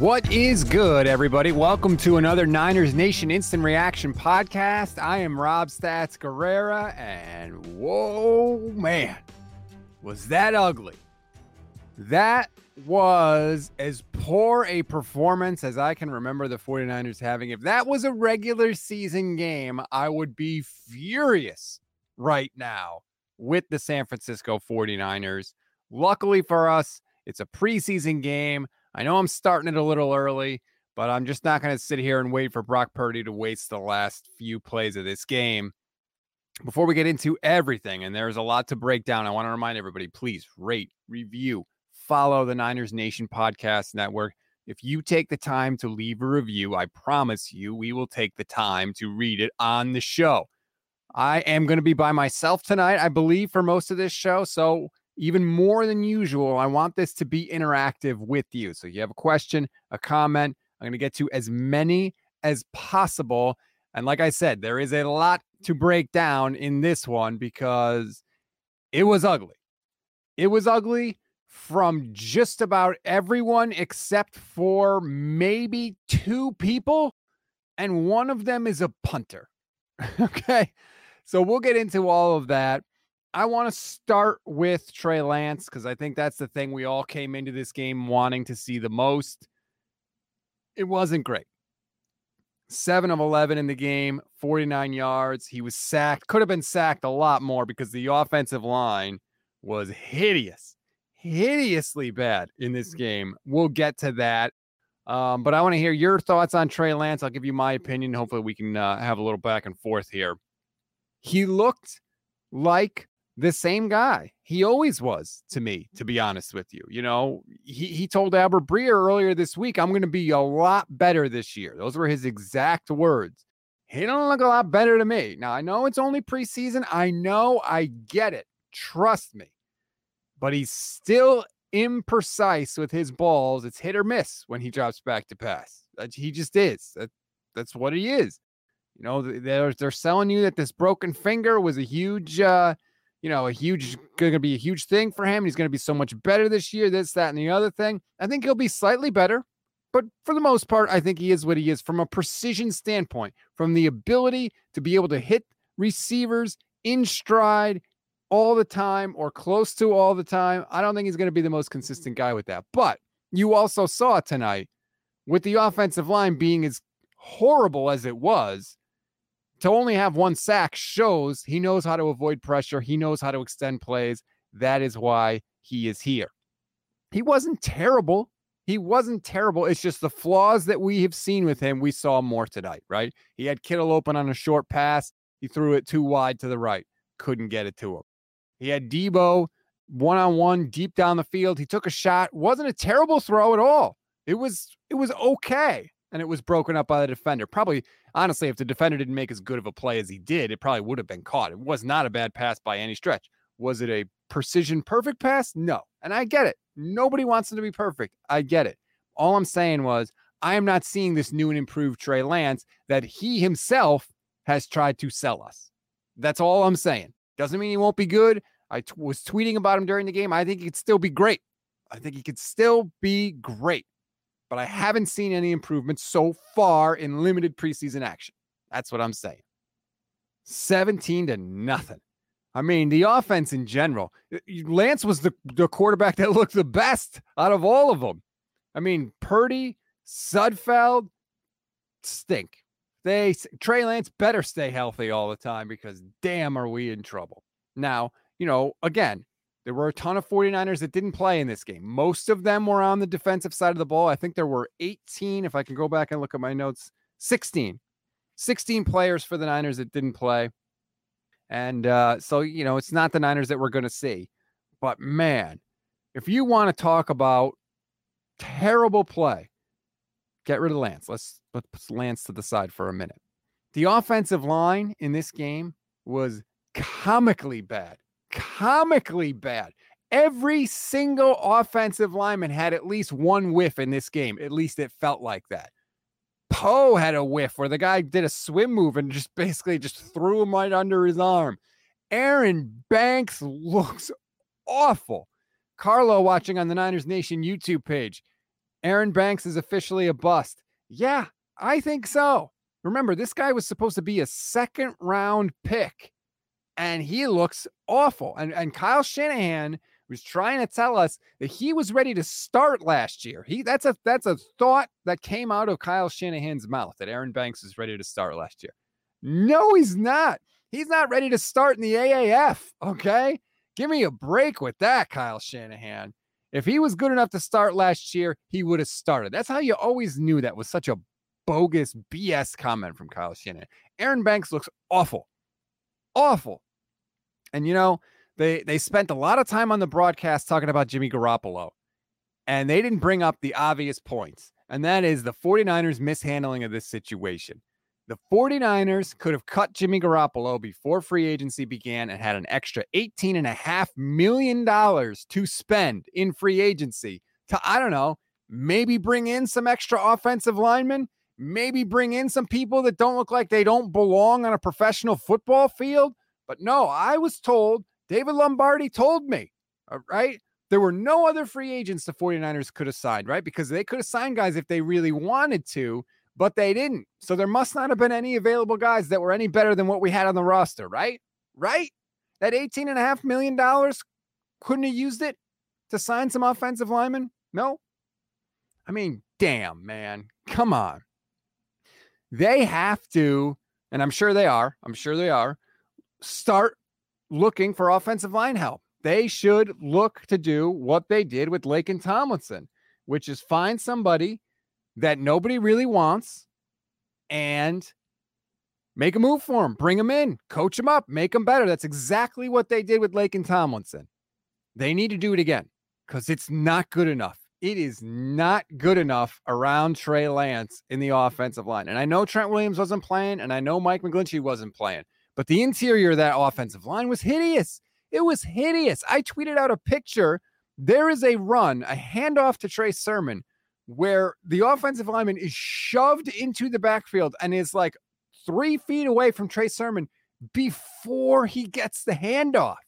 What is good, everybody? Welcome to another Niners Nation Instant Reaction Podcast. I am Rob Stats Guerrera, and whoa, man, was that ugly. That was as poor a performance as I can remember the 49ers having. If that was a regular season game, I would be furious right now with the San Francisco 49ers. Luckily for us, it's a preseason game. I know I'm starting it a little early, but I'm just not going to sit here and wait for Brock Purdy to waste the last few plays of this game. Before we get into everything, and there's a lot to break down, I want to remind everybody, please rate, review, follow the Niners Nation Podcast Network. If you take the time to leave a review, I promise you we will take the time to read it on the show. I am going to be by myself tonight, I believe, for most of this show, so even more than usual, I want this to be interactive with you. So if you have a question, a comment, I'm going to get to as many as possible. And like I said, there is a lot to break down in this one because it was ugly. It was ugly from just about everyone except for maybe two people, and one of them is a punter. Okay, so we'll get into all of that. I want to start with Trey Lance because I think that's the thing we all came into this game wanting to see the most. It wasn't great. 7 of 11 in the game, 49 yards. He was sacked. Could have been sacked a lot more because the offensive line was hideously bad in this game. We'll get to that. But I want to hear your thoughts on Trey Lance. I'll give you my opinion. Hopefully we can have a little back and forth here. He looked like the same guy he always was to me, to be honest with you. You know, he told Albert Breer earlier this week, I'm going to be a lot better this year. Those were his exact words. He don't look a lot better to me. Now, I know it's only preseason. I know, I get it. Trust me. But he's still imprecise with his balls. It's hit or miss when he drops back to pass. He just is. That's what he is. You know, they're selling you that this broken finger was a huge, going to be a huge thing for him. He's going to be so much better this year, this, that, and the other thing. I think he'll be slightly better, but for the most part, I think he is what he is from a precision standpoint, from the ability to be able to hit receivers in stride all the time or close to all the time. I don't think he's going to be the most consistent guy with that, but you also saw tonight with the offensive line being as horrible as it was, to only have one sack shows he knows how to avoid pressure. He knows how to extend plays. That is why he is here. He wasn't terrible. It's just the flaws that we have seen with him. We saw more tonight, right? He had Kittle open on a short pass. He threw it too wide to the right. Couldn't get it to him. He had Debo one-on-one deep down the field. He took a shot. Wasn't a terrible throw at all. It was okay. And it was broken up by the defender. Probably, honestly, if the defender didn't make as good of a play as he did, it probably would have been caught. It was not a bad pass by any stretch. Was it a precision perfect pass? No. And I get it. Nobody wants him to be perfect. I get it. All I'm saying was I am not seeing this new and improved Trey Lance that he himself has tried to sell us. That's all I'm saying. Doesn't mean he won't be good. I was tweeting about him during the game. I think he could still be great. But I haven't seen any improvement so far in limited preseason action. That's what I'm saying. 17-0. I mean, the offense in general, Lance was the quarterback that looked the best out of all of them. I mean, Purdy, Sudfeld, stink. Trey Lance better stay healthy all the time because damn, are we in trouble. Now, you know, again, there were a ton of 49ers that didn't play in this game. Most of them were on the defensive side of the ball. I think there were 18, if I can go back and look at my notes, 16 players for the Niners that didn't play. And so, you know, it's not the Niners that we're going to see. But, man, if you want to talk about terrible play, get rid of Lance. Let's put Lance to the side for a minute. The offensive line in this game was comically bad. Every single offensive lineman had at least one whiff in this game. At least it felt like that. Poe had a whiff where the guy did a swim move and just basically just threw him right under his arm. Aaron Banks looks awful. Carlo watching on the Niners Nation YouTube page. Aaron Banks is officially a bust. Yeah, I think so. Remember, this guy was supposed to be a second-round pick, and he looks awful. And Kyle Shanahan was trying to tell us that he was ready to start last year. That's a thought that came out of Kyle Shanahan's mouth, that Aaron Banks is ready to start last year. No, he's not. He's not ready to start in the AAF, okay? Give me a break with that, Kyle Shanahan. If he was good enough to start last year, he would have started. That's how you always knew that was such a bogus BS comment from Kyle Shanahan. Aaron Banks looks awful. Awful. And, you know, they spent a lot of time on the broadcast talking about Jimmy Garoppolo, and they didn't bring up the obvious points, and that is the 49ers' mishandling of this situation. The 49ers could have cut Jimmy Garoppolo before free agency began and had an extra $18.5 million to spend in free agency to, I don't know, maybe bring in some extra offensive linemen, maybe bring in some people that don't look like they don't belong on a professional football field. But no, I was told, David Lombardi told me, all right, there were no other free agents the 49ers could have signed, right? Because they could have signed guys if they really wanted to, but they didn't. So there must not have been any available guys that were any better than what we had on the roster, right? Right? That $18.5 million couldn't have used it to sign some offensive linemen? No? I mean, damn, man. Come on. They have to, and I'm sure they are, start looking for offensive line help. They should look to do what they did with Laken Tomlinson, which is find somebody that nobody really wants and make a move for him, bring him in, coach him up, make him better. That's exactly what they did with Laken Tomlinson. They need to do it again because it's not good enough. It is not good enough around Trey Lance in the offensive line. And I know Trent Williams wasn't playing, and I know Mike McGlinchey wasn't playing, but the interior of that offensive line was hideous. It was hideous. I tweeted out a picture. There is a run, a handoff to Trey Sermon, where the offensive lineman is shoved into the backfield and is like 3 feet away from Trey Sermon before he gets the handoff,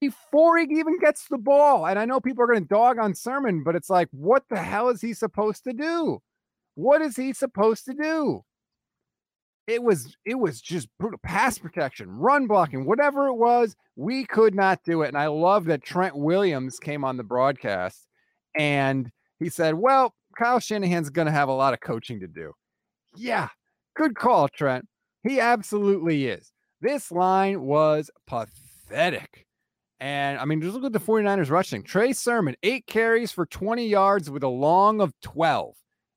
before he even gets the ball. And I know people are going to dog on Sermon, but it's like, what the hell is he supposed to do? What is he supposed to do? It was just brutal. Pass protection, run blocking, whatever it was, we could not do it. And I love that Trent Williams came on the broadcast and he said, well, Kyle Shanahan's going to have a lot of coaching to do. Yeah, good call, Trent. He absolutely is. This line was pathetic. And, I mean, just look at the 49ers rushing. Trey Sermon, 8 carries for 20 yards with a long of 12.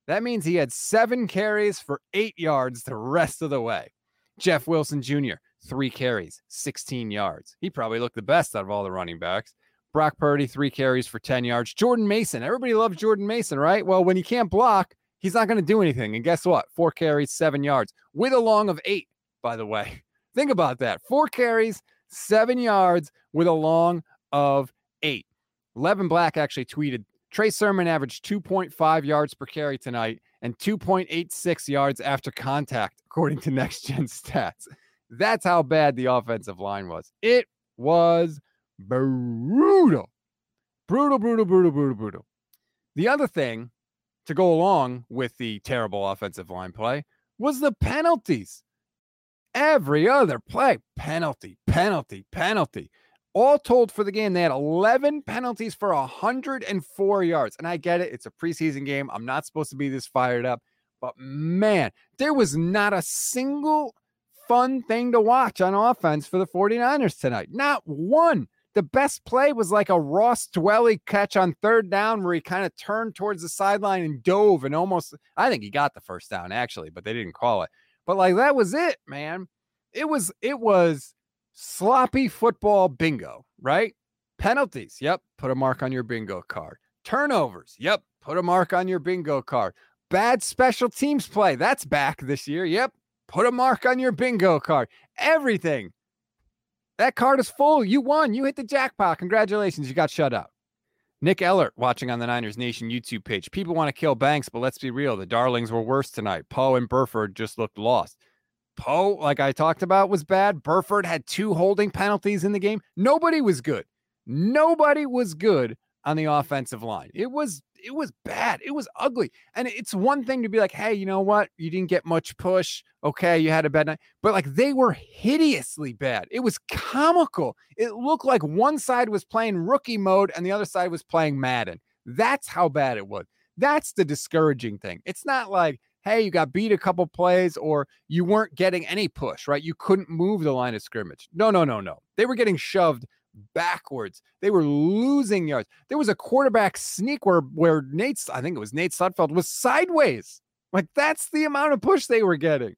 That means he had 7 carries for 8 yards the rest of the way. Jeff Wilson Jr., 3 carries, 16 yards. He probably looked the best out of all the running backs. Brock Purdy, 3 carries for 10 yards. Jordan Mason. Everybody loves Jordan Mason, right? Well, when he can't block, he's not going to do anything. And guess what? 4 carries, 7 yards with a long of 8, by the way. Think about that. 4 carries, 7 yards with a long of 8. Levin Black actually tweeted, Trey Sermon averaged 2.5 yards per carry tonight and 2.86 yards after contact, according to Next Gen Stats. That's how bad the offensive line was. It was brutal. Brutal. The other thing to go along with the terrible offensive line play was the penalties. Every other play, penalty. All told for the game, they had 11 penalties for 104 yards. And I get it. It's a preseason game. I'm not supposed to be this fired up. But, man, there was not a single fun thing to watch on offense for the 49ers tonight. Not one. The best play was like a Ross Dwelly catch on third down where he kind of turned towards the sideline and dove and almost, I think he got the first down actually, but they didn't call it. But like, that was it, man. It was sloppy football bingo, right? Penalties. Yep. Put a mark on your bingo card. Turnovers. Yep. Put a mark on your bingo card. Bad special teams play. That's back this year. Yep. Put a mark on your bingo card. Everything. That card is full. You won. You hit the jackpot. Congratulations. You got shut out. Nick Ellert watching on the Niners Nation YouTube page. People want to kill Banks, but let's be real. The Darlings were worse tonight. Poe and Burford just looked lost. Poe, like I talked about, was bad. Burford had 2 holding penalties in the game. Nobody was good. Nobody was good on the offensive line. It was it was bad. It was ugly. And it's one thing to be like, hey, you know what? You didn't get much push. Okay, you had a bad night. But, like, they were hideously bad. It was comical. It looked like one side was playing rookie mode and the other side was playing Madden. That's how bad it was. That's the discouraging thing. It's not like, hey, you got beat a couple plays or you weren't getting any push, right? You couldn't move the line of scrimmage. No. They were getting shoved backwards. They were losing yards. There was a quarterback sneak where Nate, I think it was Nate Sudfeld, was sideways. Like, that's the amount of push they were getting.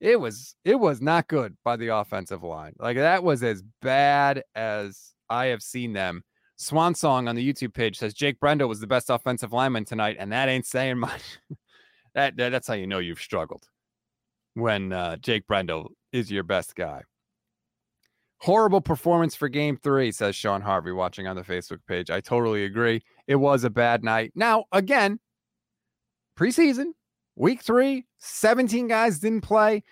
It was not good by the offensive line. Like, that was as bad as I have seen them. Swan Song on the YouTube page says Jake Brendel was the best offensive lineman tonight, and that ain't saying much. That's how you know you've struggled, when Jake Brendel is your best guy. Horrible performance for Game 3, says Sean Harvey, watching on the Facebook page. I totally agree. It was a bad night. Now, again, preseason, week 3, 17 guys didn't play.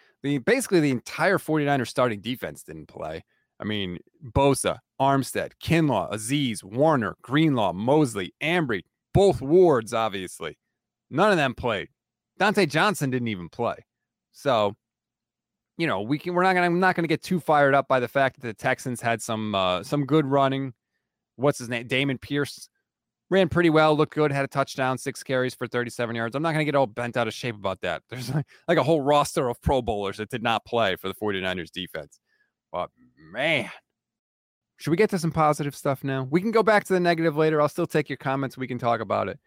Basically the entire 49ers starting defense didn't play. I mean, Bosa, Armstead, Kinlaw, Aziz, Warner, Greenlaw, Mosley, Ambry, both Wards, obviously. None of them played. Dontae Johnson didn't even play. So, you know, I'm not gonna get too fired up by the fact that the Texans had some good running. What's his name? Dameon Pierce ran pretty well, looked good, had a touchdown, 6 carries for 37 yards. I'm not gonna get all bent out of shape about that. There's like a whole roster of Pro Bowlers that did not play for the 49ers defense. But man, should we get to some positive stuff now? We can go back to the negative later. I'll still take your comments. We can talk about it.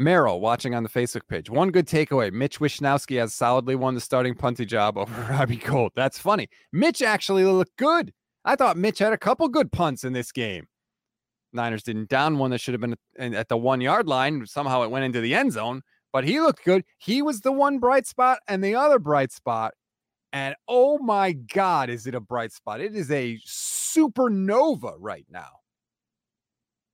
Merrill, watching on the Facebook page. One good takeaway. Mitch Wishnowsky has solidly won the starting punty job over Robbie Gould. That's funny. Mitch actually looked good. I thought Mitch had a couple good punts in this game. Niners didn't down one that should have been at the 1-yard line. Somehow it went into the end zone, but he looked good. He was the one bright spot, and the other bright spot. And oh my God, is it a bright spot? It is a supernova right now.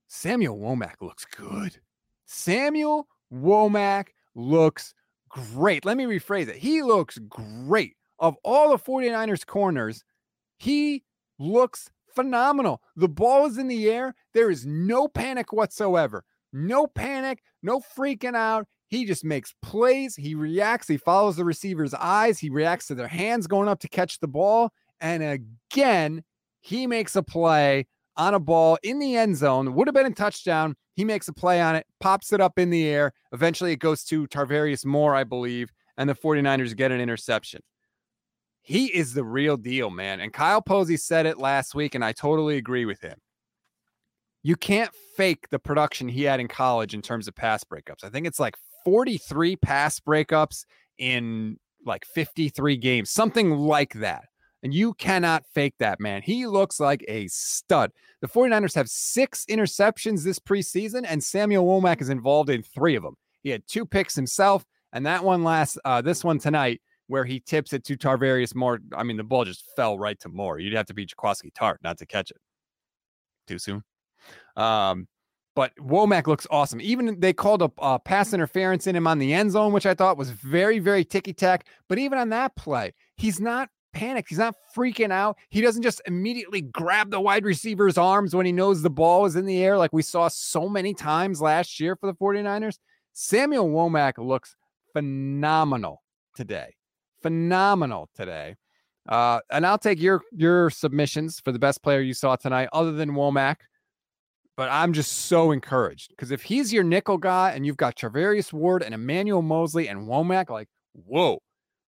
Samuel Womack looks good. Samuel Womack looks great. Let me rephrase it. He looks great. Of all the 49ers corners, he looks phenomenal. The ball is in the air. There is no panic whatsoever. No panic, no freaking out. He just makes plays. He reacts. He follows the receiver's eyes. He reacts to their hands going up to catch the ball. And again, he makes a play on a ball in the end zone. Would have been a touchdown. He makes a play on it, pops it up in the air. Eventually it goes to Tarvarius Moore, I believe, and the 49ers get an interception. He is the real deal, man. And Kyle Posey said it last week, and I totally agree with him. You can't fake the production he had in college in terms of pass breakups. I think it's like 43 pass breakups in like 53 games, something like that. And you cannot fake that, man. He looks like a stud. The 49ers have 6 interceptions this preseason, and Samuel Womack is involved in 3 of them. He had 2 picks himself, and that one this one tonight, where he tips it to Tarvarius Moore. I mean, the ball just fell right to Moore. You'd have to be Jaquaski Tart not to catch it. Too soon. But Womack looks awesome. Even they called a pass interference in him on the end zone, which I thought was very, very ticky-tack. But even on that play, he's not panicked. He's not freaking out. He doesn't just immediately grab the wide receiver's arms when he knows the ball is in the air, like we saw so many times last year for the 49ers. Samuel Womack looks phenomenal today. And I'll take your submissions for the best player you saw tonight, other than Womack. But I'm just so encouraged, because if he's your nickel guy and you've got Tarvarius Ward and Emmanuel Mosley and Womack, like, whoa.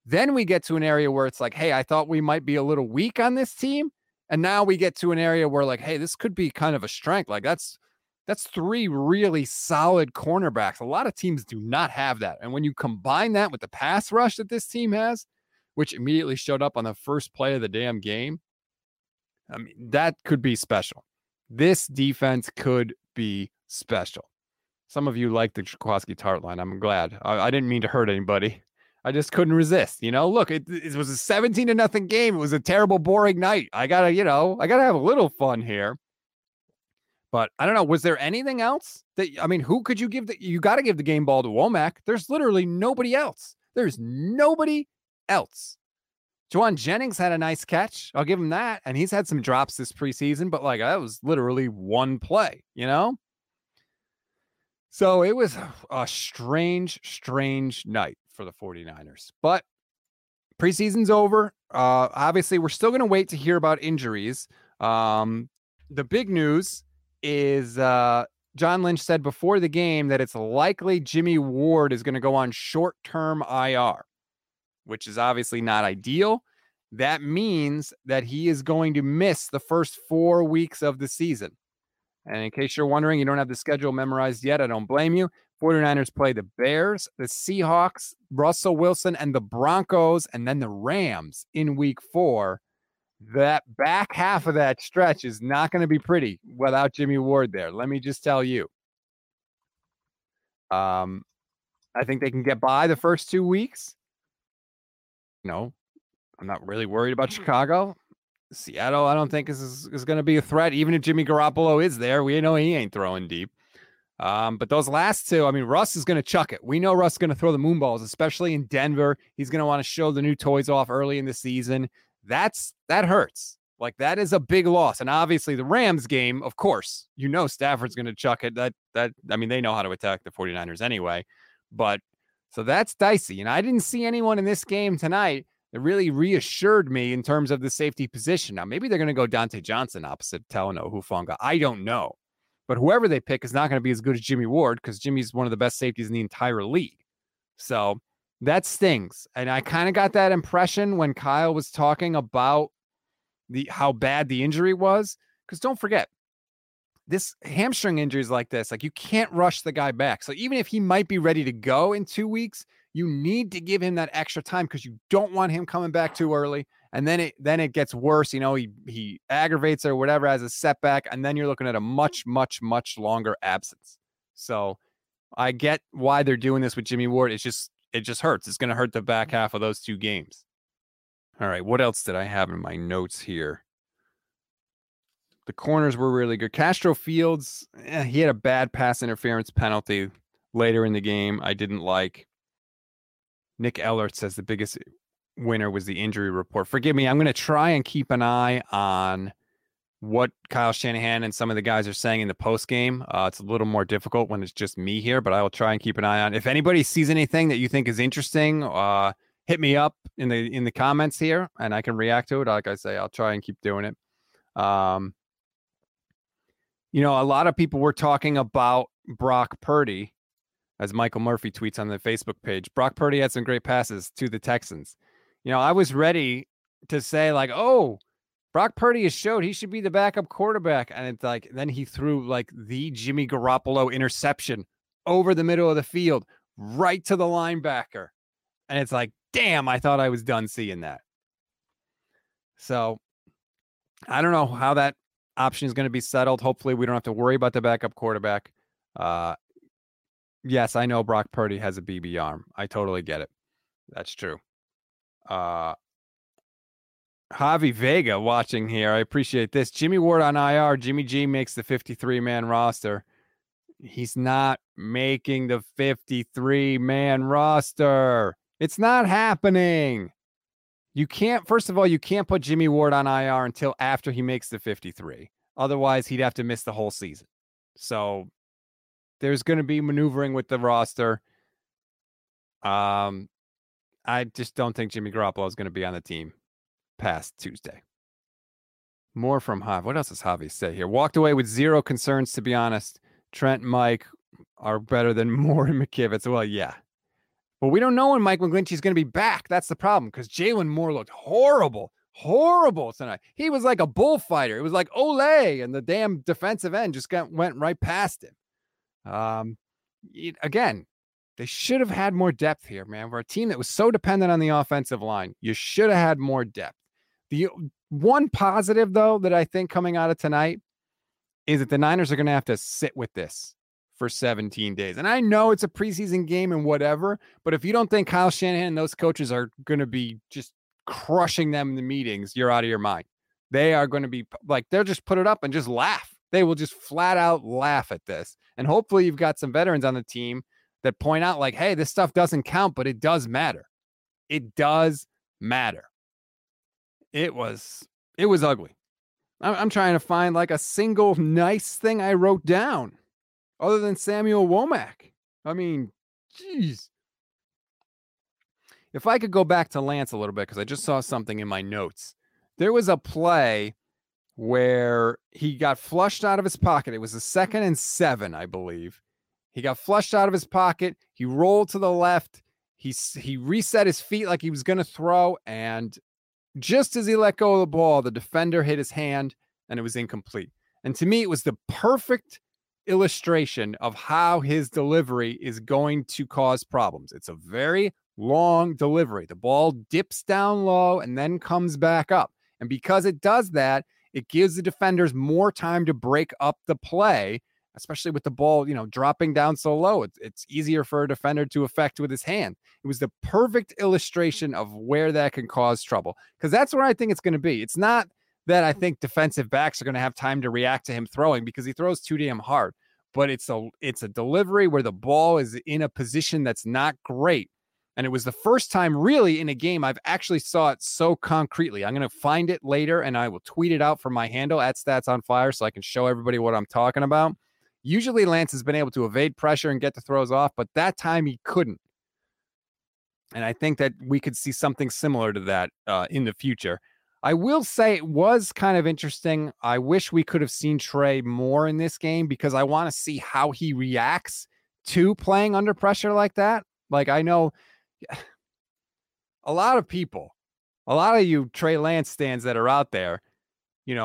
Then we get to an area where it's like, hey, I thought we might be a little weak on this team. And now we get to an area where, like, hey, this could be kind of a strength. Like, that's 3 really solid cornerbacks. A lot of teams do not have that. And when you combine that with the pass rush that this team has, which immediately showed up on the first play of the damn game, I mean, that could be special. This defense could be special. Some of you like the Jaquaski Tart line. I'm glad. I didn't mean to hurt anybody. I just couldn't resist, you know. Look, it was a 17-0 game. It was a terrible, boring night. I gotta have a little fun here. But I don't know. Was there anything else that, I mean, who could you give? You got to give the game ball to Womack. There's literally nobody else. Juwan Jennings had a nice catch. I'll give him that. And he's had some drops this preseason. But like, that was literally one play, you know. So it was a strange night for the 49ers, but preseason's over. Obviously we're still going to wait to hear about injuries. The big news is, John Lynch said before the game that it's likely Jimmie Ward is going to go on short-term IR, which is obviously not ideal. That means that he is going to miss the first 4 weeks of the season. And in case you're wondering, you don't have the schedule memorized yet. I don't blame you. 49ers play the Bears, the Seahawks, Russell Wilson, and the Broncos, and then the Rams in week 4. That back half of that stretch is not going to be pretty without Jimmie Ward there. Let me just tell you. I think they can get by the first 2 weeks. No, I'm not really worried about Chicago. Seattle, I don't think is going to be a threat. Even if Jimmy Garoppolo is there, we know he ain't throwing deep. But those last two, I mean, Russ is going to chuck it. We know Russ is going to throw the moonballs, especially in Denver. He's going to want to show the new toys off early in the season. That hurts. Like, that is a big loss. And obviously the Rams game, of course, you know, Stafford's going to chuck it. I mean, they know how to attack the 49ers anyway, but so that's dicey. And I didn't see anyone in this game tonight that really reassured me in terms of the safety position. Now, maybe they're going to go Dontae Johnson opposite Talanoa Hufanga. I don't know, but whoever they pick is not going to be as good as Jimmie Ward, because Jimmy's one of the best safeties in the entire league. So that stings. And I kind of got that impression when Kyle was talking about how bad the injury was. Because don't forget, this hamstring injuries like this, like, you can't rush the guy back. So even if he might be ready to go in 2 weeks, you need to give him that extra time, because you don't want him coming back too early. And then it gets worse. You know, he aggravates or whatever, has a setback. And then you're looking at a much longer absence. So I get why they're doing this with Jimmie Ward. It just hurts. It's going to hurt the back half of those two games. All right. What else did I have in my notes here? The corners were really good. Castro Fields, he had a bad pass interference penalty later in the game I didn't like. Nick Ellert says the biggest winner was the injury report. Forgive me. I'm going to try and keep an eye on what Kyle Shanahan and some of the guys are saying in the post game. It's a little more difficult when it's just me here, but I will try and keep an eye on. If anybody sees anything that you think is interesting, hit me up in the comments here and I can react to it. Like I say, I'll try and keep doing it. You know, a lot of people were talking about Brock Purdy, as Michael Murphy tweets on the Facebook page. Brock Purdy had some great passes to the Texans. You know, I was ready to say, like, oh, Brock Purdy has showed he should be the backup quarterback. And it's like, then he threw like the Jimmy Garoppolo interception over the middle of the field, right to the linebacker. And it's like, damn, I thought I was done seeing that. So I don't know how that option is going to be settled. Hopefully we don't have to worry about the backup quarterback. Yes, I know Brock Purdy has a BB arm. I totally get it. That's true. Javi Vega watching here. I appreciate this. Jimmie Ward on IR. Jimmy G makes the 53-man roster. He's not making the 53-man roster. It's not happening. You can't, first of all, you can't put Jimmie Ward on IR until after he makes the 53. Otherwise, he'd have to miss the whole season. So there's going to be maneuvering with the roster. I just don't think Jimmy Garoppolo is going to be on the team past Tuesday. More from Javi. What else does Javi say here? Walked away with zero concerns, to be honest. Trent and Mike are better than Moore and McKivitz. Well, yeah. But we don't know when Mike McGlinchey is going to be back. That's the problem, because Jaylon Moore looked horrible tonight. He was like a bullfighter. It was like, Olay, and the damn defensive end just went right past him. Again, they should have had more depth here, man. We're a team that was so dependent on the offensive line. You should have had more depth. The one positive, though, that I think coming out of tonight is that the Niners are going to have to sit with this for 17 days. And I know it's a preseason game and whatever, but if you don't think Kyle Shanahan and those coaches are going to be just crushing them in the meetings, you're out of your mind. They are going to be like, they'll just put it up and just laugh. They will just flat out laugh at this. And hopefully you've got some veterans on the team that point out, like, hey, this stuff doesn't count, but it does matter. It does matter. It was ugly. I'm trying to find like a single nice thing I wrote down. other than Samuel Womack. I mean, geez. If I could go back to Lance a little bit, because I just saw something in my notes. There was a play where he got flushed out of his pocket. It was a 2nd and 7, I believe. He got flushed out of his pocket. He rolled to the left. He reset his feet like he was going to throw, and just as he let go of the ball, the defender hit his hand, and it was incomplete. And to me, it was the perfect illustration of how his delivery is going to cause problems. It's a very long delivery. The ball dips down low and then comes back up. And because it does that, it gives the defenders more time to break up the play, especially with the ball, dropping down so low. It's easier for a defender to affect with his hand. It was the perfect illustration of where that can cause trouble, because that's where I think it's going to be. It's not that I think defensive backs are going to have time to react to him throwing, because he throws too damn hard. But it's a delivery where the ball is in a position that's not great. And it was the first time really in a game I've actually saw it so concretely. I'm going to find it later, and I will tweet it out from my handle @StatsOnFire so I can show everybody what I'm talking about. Usually Lance has been able to evade pressure and get the throws off, but that time he couldn't. And I think that we could see something similar to that in the future. I will say it was kind of interesting. I wish we could have seen Trey more in this game, because I want to see how he reacts to playing under pressure like that. Like, I know a lot of you Trey Lance stands that are out there, you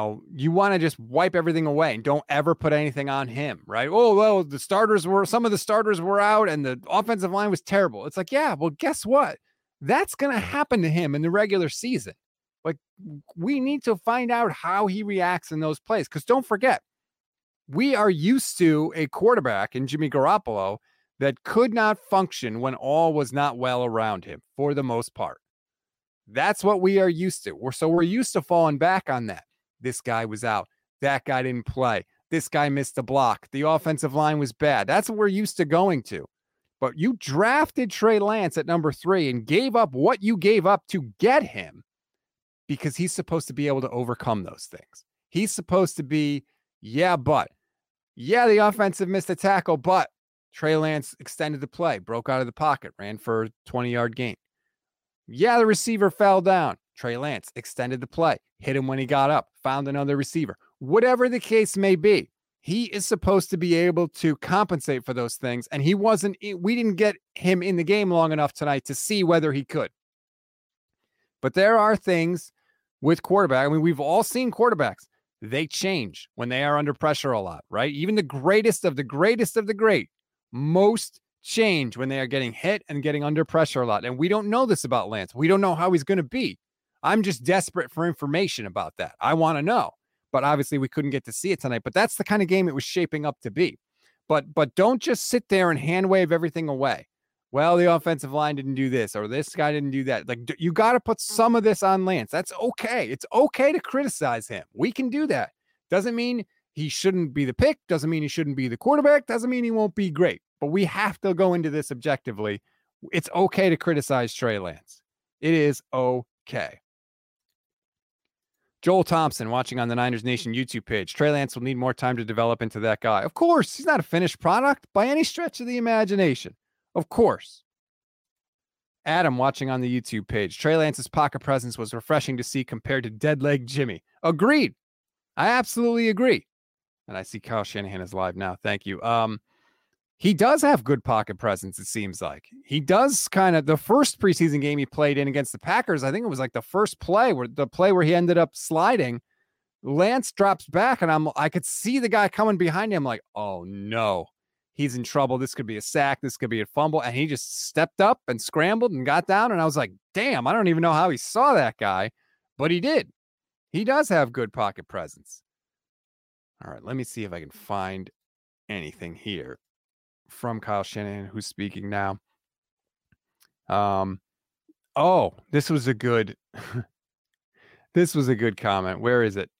want to just wipe everything away and don't ever put anything on him, right? Oh, well, some of the starters were out and the offensive line was terrible. It's like, yeah, well, guess what? That's going to happen to him in the regular season. Like, we need to find out how he reacts in those plays. Because don't forget, we are used to a quarterback in Jimmy Garoppolo that could not function when all was not well around him for the most part. That's what we are used to. We're used to falling back on that. This guy was out. That guy didn't play. This guy missed a block. The offensive line was bad. That's what we're used to going to. But you drafted Trey Lance at number 3 and gave up what you gave up to get him, because he's supposed to be able to overcome those things. He's supposed to be, the offensive missed a tackle, but Trey Lance extended the play, broke out of the pocket, ran for a 20-yard gain. Yeah, the receiver fell down. Trey Lance extended the play, hit him when he got up, found another receiver. Whatever the case may be, he is supposed to be able to compensate for those things, and he wasn't. We didn't get him in the game long enough tonight to see whether he could. But there are things with quarterback. I mean, we've all seen quarterbacks. They change when they are under pressure a lot, right? Even the greatest of the greatest of the great, most change when they are getting hit and getting under pressure a lot. And we don't know this about Lance. We don't know how he's going to be. I'm just desperate for information about that. I want to know. But obviously we couldn't get to see it tonight. But that's the kind of game it was shaping up to be. But don't just sit there and hand wave everything away. Well, the offensive line didn't do this, or this guy didn't do that. Like, you got to put some of this on Lance. That's okay. It's okay to criticize him. We can do that. Doesn't mean he shouldn't be the pick. Doesn't mean he shouldn't be the quarterback. Doesn't mean he won't be great. But we have to go into this objectively. It's okay to criticize Trey Lance. It is okay. Joel Thompson, watching on the Niners Nation YouTube page. Trey Lance will need more time to develop into that guy. Of course, he's not a finished product by any stretch of the imagination. Of course. Adam, watching on the YouTube page. Trey Lance's pocket presence was refreshing to see compared to dead leg Jimmy. Agreed. I absolutely agree. And I see Kyle Shanahan is live now. Thank you. He does have good pocket presence, it seems like. He does kind of, the first preseason game he played in against the Packers, I think it was like the first play, where he ended up sliding. Lance drops back, and I could see the guy coming behind him like, oh no. He's in trouble. This could be a sack. This could be a fumble. And he just stepped up and scrambled and got down. And I was like, damn, I don't even know how he saw that guy, but he did. He does have good pocket presence. All right, let me see if I can find anything here from Kyle Shanahan, who's speaking now. This was a good, this was a good comment. Where is it?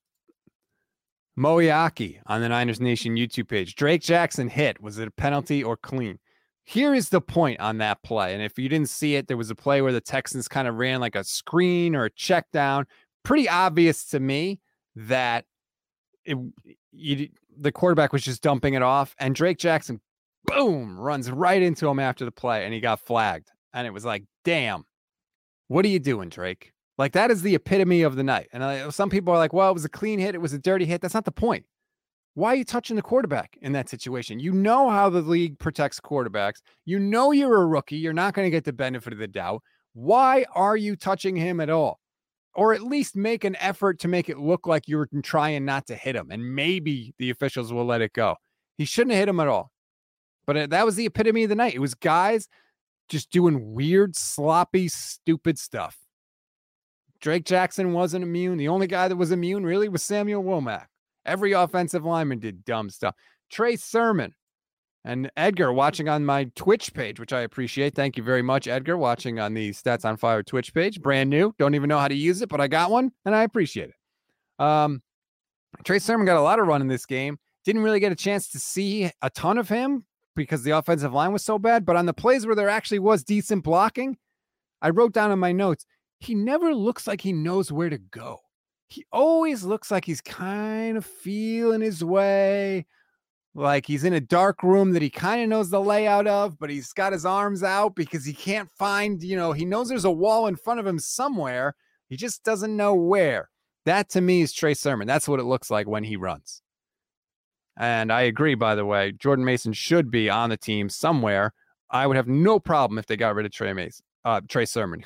Moiaki on the Niners Nation YouTube page. Drake Jackson hit. Was it a penalty or clean? Here is the point on that play. And if you didn't see it, there was a play where the Texans kind of ran like a screen or a check down. Pretty obvious to me that the quarterback was just dumping it off, and Drake Jackson, boom, runs right into him after the play, and he got flagged. And it was like, damn, what are you doing, Drake? Like, that is the epitome of the night. And some people are like, well, it was a clean hit. It was a dirty hit. That's not the point. Why are you touching the quarterback in that situation? You know how the league protects quarterbacks. You know you're a rookie. You're not going to get the benefit of the doubt. Why are you touching him at all? Or at least make an effort to make it look like you were trying not to hit him. And maybe the officials will let it go. He shouldn't have hit him at all. But that was the epitome of the night. It was guys just doing weird, sloppy, stupid stuff. Drake Jackson wasn't immune. The only guy that was immune really was Samuel Womack. Every offensive lineman did dumb stuff. Trey Sermon and Edgar watching on my Twitch page, which I appreciate. Thank you very much, Edgar, watching on the Stats on Fire Twitch page. Brand new. Don't even know how to use it, but I got one, and I appreciate it. Trey Sermon got a lot of run in this game. Didn't really get a chance to see a ton of him because the offensive line was so bad. But on the plays where there actually was decent blocking, I wrote down in my notes, he never looks like he knows where to go. He always looks like he's kind of feeling his way, like he's in a dark room that he kind of knows the layout of, but he's got his arms out because he can't find, he knows there's a wall in front of him somewhere. He just doesn't know where. That to me is Trey Sermon. That's what it looks like when he runs. And I agree, by the way, Jordan Mason should be on the team somewhere. I would have no problem if they got rid of Trey Sermon.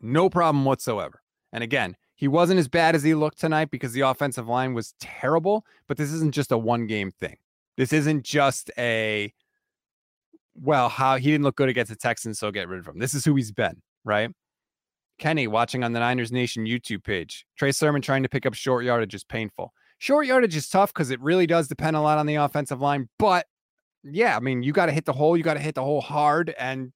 No problem whatsoever. And again, he wasn't as bad as he looked tonight because the offensive line was terrible, but this isn't just a one-game thing. This isn't just how he didn't look good against the Texans, so get rid of him. This is who he's been, right? Kenny, watching on the Niners Nation YouTube page. Trey Sermon trying to pick up short yardage is painful. Short yardage is tough because it really does depend a lot on the offensive line, but yeah, I mean, you got to hit the hole. You got to hit the hole hard, and,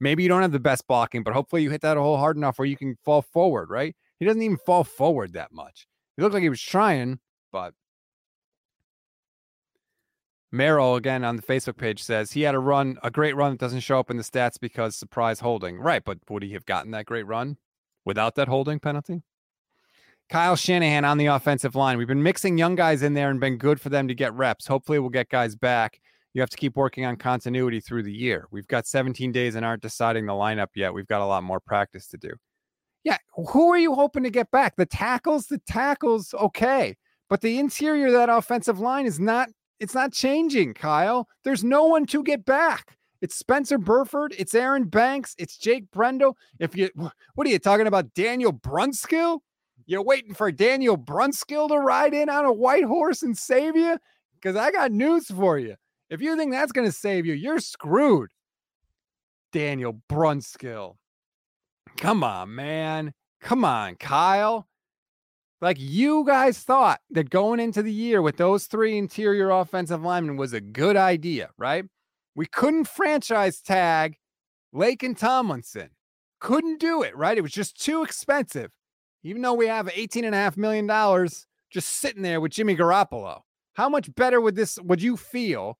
maybe you don't have the best blocking, but hopefully you hit that hole hard enough where you can fall forward, right? He doesn't even fall forward that much. He looked like he was trying, but Merrill again on the Facebook page says he had a great run that doesn't show up in the stats because surprise holding. Right, but would he have gotten that great run without that holding penalty? Kyle Shanahan on the offensive line. We've been mixing young guys in there and been good for them to get reps. Hopefully we'll get guys back. You have to keep working on continuity through the year. We've got 17 days and aren't deciding the lineup yet. We've got a lot more practice to do. Yeah, who are you hoping to get back? The tackles, okay. But the interior of that offensive line it's not changing, Kyle. There's no one to get back. It's Spencer Burford. It's Aaron Banks. It's Jake Brendel. What are you talking about, Daniel Brunskill? You're waiting for Daniel Brunskill to ride in on a white horse and save you? Because I got news for you. If you think that's going to save you, you're screwed. Daniel Brunskill. Come on, man. Come on, Kyle. Like, you guys thought that going into the year with those three interior offensive linemen was a good idea, right? We couldn't franchise tag Laken Tomlinson. Couldn't do it, right? It was just too expensive. Even though we have $18.5 million just sitting there with Jimmy Garoppolo. How much better would you feel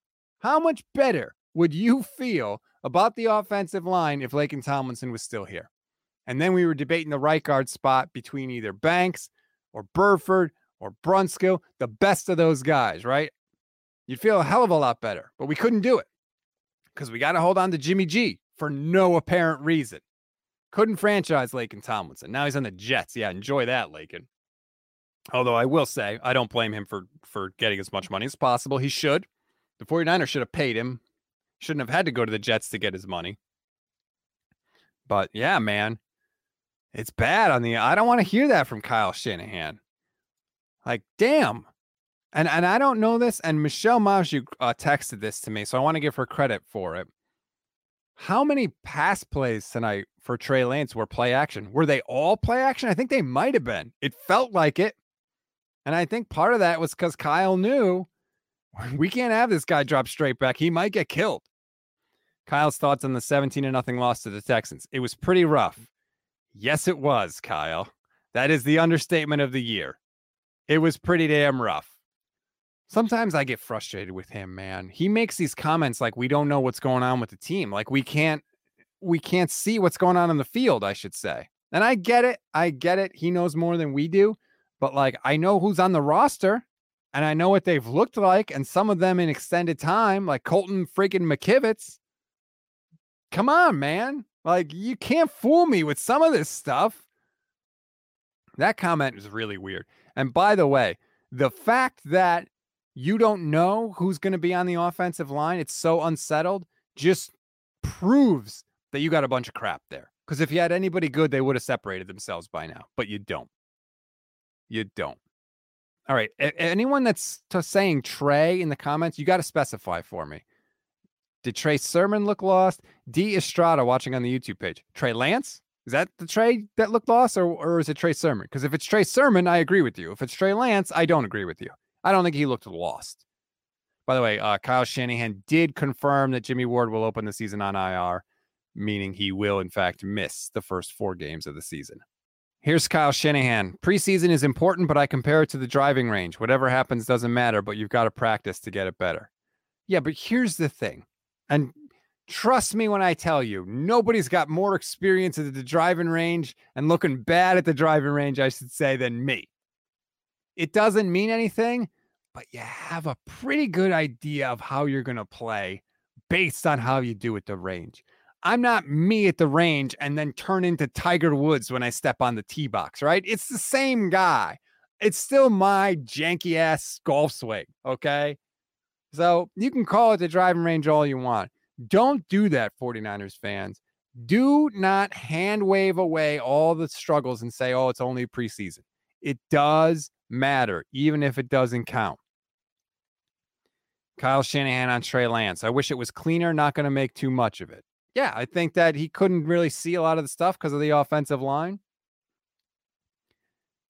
about the offensive line if Laken Tomlinson was still here? And then we were debating the right guard spot between either Banks or Burford or Brunskill, the best of those guys, right? You'd feel a hell of a lot better, but we couldn't do it because we got to hold on to Jimmy G for no apparent reason. Couldn't franchise Laken Tomlinson. Now he's on the Jets. Yeah, enjoy that, Laken. Although I will say, I don't blame him for getting as much money as possible. He should. The 49ers should have paid him. Shouldn't have had to go to the Jets to get his money. But yeah, man. It's bad on the... I don't want to hear that from Kyle Shanahan. Like, damn. And I don't know this, and Michelle Maju texted this to me, so I want to give her credit for it. How many pass plays tonight for Trey Lance were play action? Were they all play action? I think they might have been. It felt like it. And I think part of that was because Kyle knew we can't have this guy drop straight back. He might get killed. Kyle's thoughts on the 17-0 loss to the Texans. It was pretty rough. Yes, it was, Kyle. That is the understatement of the year. It was pretty damn rough. Sometimes I get frustrated with him, man. He makes these comments like we don't know what's going on with the team. Like we can't see what's going on the field, I should say. And I get it. He knows more than we do. But I know who's on the roster. And I know what they've looked like, and some of them in extended time, like Colton freaking McKivitz. Come on, man. Like, you can't fool me with some of this stuff. That comment is really weird. And by the way, the fact that you don't know who's going to be on the offensive line, it's so unsettled, just proves that you got a bunch of crap there. Because if you had anybody good, they would have separated themselves by now. But you don't. You don't. All right. Anyone that's saying Trey in the comments, you got to specify for me. Did Trey Sermon look lost? D. Estrada watching on the YouTube page. Trey Lance? Is that the Trey that looked lost, or is it Trey Sermon? Because if it's Trey Sermon, I agree with you. If it's Trey Lance, I don't agree with you. I don't think he looked lost. By the way, Kyle Shanahan did confirm that Jimmie Ward will open the season on IR, meaning he will, in fact, miss the first 4 games of the season. Here's Kyle Shanahan. Preseason is important, but I compare it to the driving range. Whatever happens doesn't matter, but you've got to practice to get it better. Yeah, but here's the thing. And trust me when I tell you, nobody's got more experience at the driving range and looking bad at the driving range, I should say, than me. It doesn't mean anything, but you have a pretty good idea of how you're going to play based on how you do at the range. I'm not me at the range and then turn into Tiger Woods when I step on the tee box, right? It's the same guy. It's still my janky ass golf swing, okay? So you can call it the driving range all you want. Don't do that, 49ers fans. Do not hand wave away all the struggles and say, oh, it's only preseason. It does matter, even if it doesn't count. Kyle Shanahan on Trey Lance. I wish it was cleaner, not going to make too much of it. Yeah, I think that he couldn't really see a lot of the stuff because of the offensive line.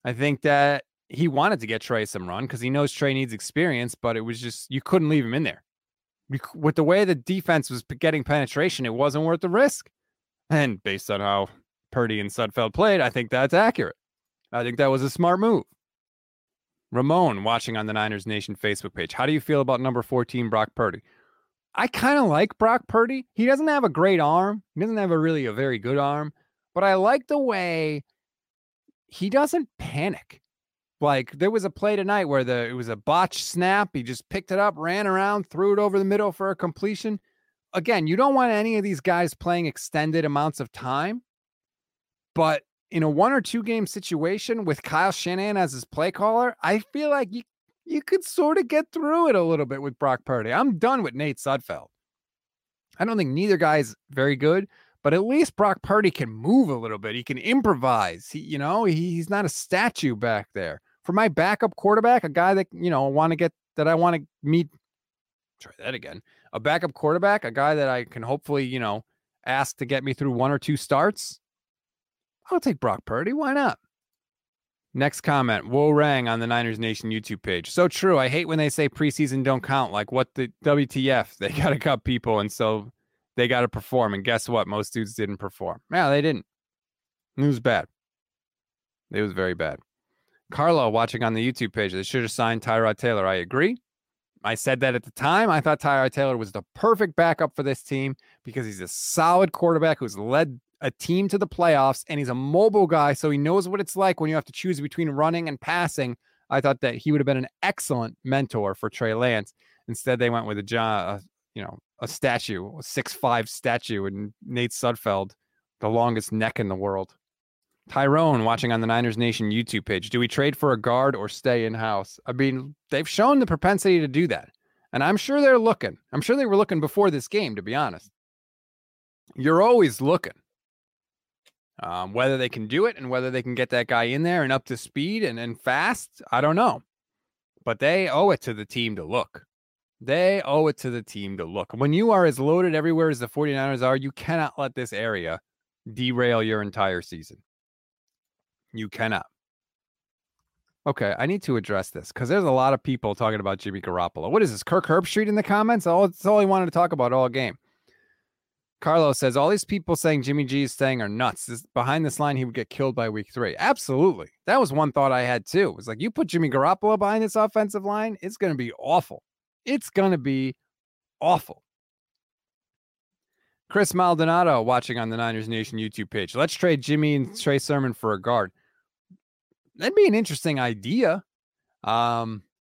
I think that he wanted to get Trey some run because he knows Trey needs experience, but it was just, you couldn't leave him in there. With the way the defense was getting penetration, it wasn't worth the risk. And based on how Purdy and Sudfeld played, I think that's accurate. I think that was a smart move. Ramon watching on the Niners Nation Facebook page. How do you feel about number 14, Brock Purdy? I kind of like Brock Purdy. He doesn't have a great arm. He doesn't have a very good arm. But I like the way he doesn't panic. Like, there was a play tonight where it was a botched snap. He just picked it up, ran around, threw it over the middle for a completion. Again, you don't want any of these guys playing extended amounts of time. But in a 1 or 2 game situation with Kyle Shanahan as his play caller, I feel like you could sort of get through it a little bit with Brock Purdy. I'm done with Nate Sudfeld. I don't think neither guy's very good, but at least Brock Purdy can move a little bit. He can improvise. He's not a statue back there. For my backup quarterback, a guy that, a backup quarterback, a guy that I can hopefully, ask to get me through 1 or 2 starts. I'll take Brock Purdy. Why not? Next comment, Wo Rang on the Niners Nation YouTube page. So true. I hate when they say preseason don't count. Like, what the WTF? They got to cut people, and so they got to perform. And guess what? Most dudes didn't perform. No, they didn't. It was bad. It was very bad. Carlo watching on the YouTube page. They should have signed Tyrod Taylor. I agree. I said that at the time. I thought Tyrod Taylor was the perfect backup for this team because he's a solid quarterback who's led a team to the playoffs, and he's a mobile guy, so he knows what it's like when you have to choose between running and passing. I thought that he would have been an excellent mentor for Trey Lance. Instead, they went with a 6'5" statue, and Nate Sudfeld, the longest neck in the world. Tyrone watching on the Niners Nation YouTube page. Do we trade for a guard or stay in house? I mean, they've shown the propensity to do that, and I'm sure they're looking. I'm sure they were looking before this game, to be honest. You're always looking. Whether they can do it and whether they can get that guy in there and up to speed and fast, I don't know. But they owe it to the team to look. They owe it to the team to look. When you are as loaded everywhere as the 49ers are, you cannot let this area derail your entire season. You cannot. Okay, I need to address this because there's a lot of people talking about Jimmy Garoppolo. What is this, Kirk Herbstreit in the comments? That's all he wanted to talk about all game. Carlos says, all these people saying Jimmy G is staying are nuts. Behind this line, he would get killed by week 3. Absolutely. That was one thought I had too. It was like, you put Jimmy Garoppolo behind this offensive line, it's going to be awful. It's going to be awful. Chris Maldonado watching on the Niners Nation YouTube page. Let's trade Jimmy and Trey Sermon for a guard. That'd be an interesting idea.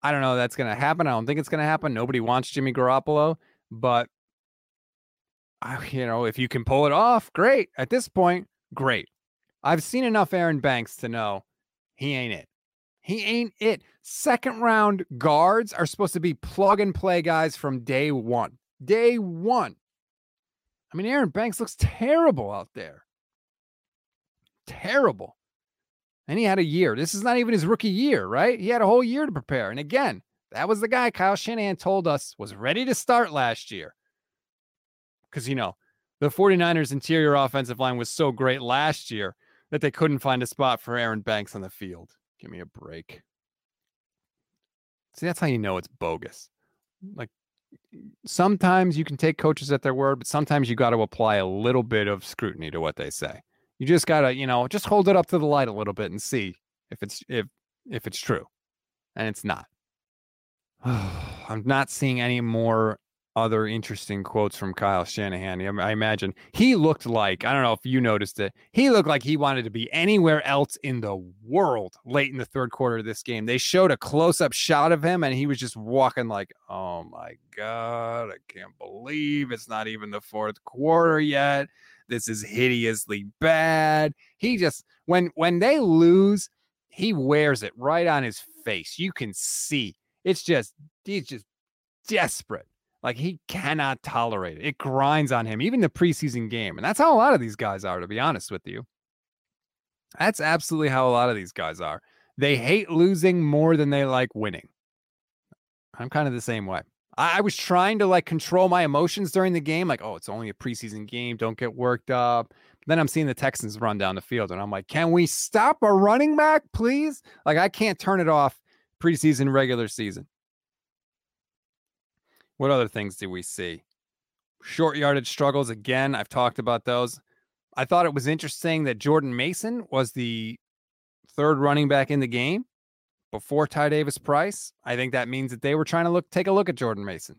I don't know that's going to happen. I don't think it's going to happen. Nobody wants Jimmy Garoppolo, but you know, if you can pull it off, great. At this point, great. I've seen enough Aaron Banks to know he ain't it. He ain't it. Second round guards are supposed to be plug and play guys from day one. Day one. I mean, Aaron Banks looks terrible out there. Terrible. And he had a year. This is not even his rookie year, right? He had a whole year to prepare. And again, that was the guy Kyle Shanahan told us was ready to start last year. Because, you know, the 49ers interior offensive line was so great last year that they couldn't find a spot for Aaron Banks on the field. Give me a break. See, that's how you know it's bogus. Like, sometimes you can take coaches at their word, but sometimes you got to apply a little bit of scrutiny to what they say. You just got to, you know, just hold it up to the light a little bit and see if it's true. And it's not. I'm not seeing any more other interesting quotes from Kyle Shanahan. I imagine he looked like, I don't know if you noticed it, he looked like he wanted to be anywhere else in the world late in the third quarter of this game. They showed a close-up shot of him, and he was just walking like, oh my God, I can't believe it's not even the fourth quarter yet. This is hideously bad. He just, when they lose, he wears it right on his face. You can see. It's just, he's just desperate. Like, he cannot tolerate it. It grinds on him, even the preseason game. And that's how a lot of these guys are, to be honest with you. That's absolutely how a lot of these guys are. They hate losing more than they like winning. I'm kind of the same way. I was trying to, like, control my emotions during the game. Like, oh, it's only a preseason game. Don't get worked up. Then I'm seeing the Texans run down the field, and I'm like, can we stop a running back, please? Like, I can't turn it off preseason, regular season. What other things do we see? Short yardage struggles. Again, I've talked about those. I thought it was interesting that Jordan Mason was the third running back in the game before Ty Davis Price. I think that means that they were trying to take a look at Jordan Mason.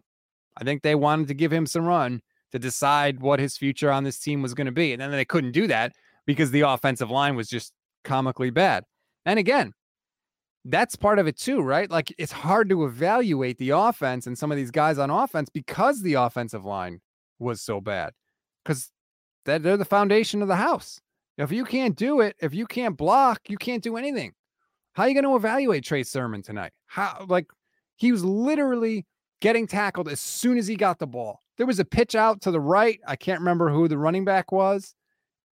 I think they wanted to give him some run to decide what his future on this team was going to be. And then they couldn't do that because the offensive line was just comically bad. And again, that's part of it too, right? Like, it's hard to evaluate the offense and some of these guys on offense because the offensive line was so bad, because they're the foundation of the house. If you can't do it, if you can't block, you can't do anything. How are you going to evaluate Trey Sermon tonight? How, like, he was literally getting tackled as soon as he got the ball. There was a pitch out to the right. I can't remember who the running back was.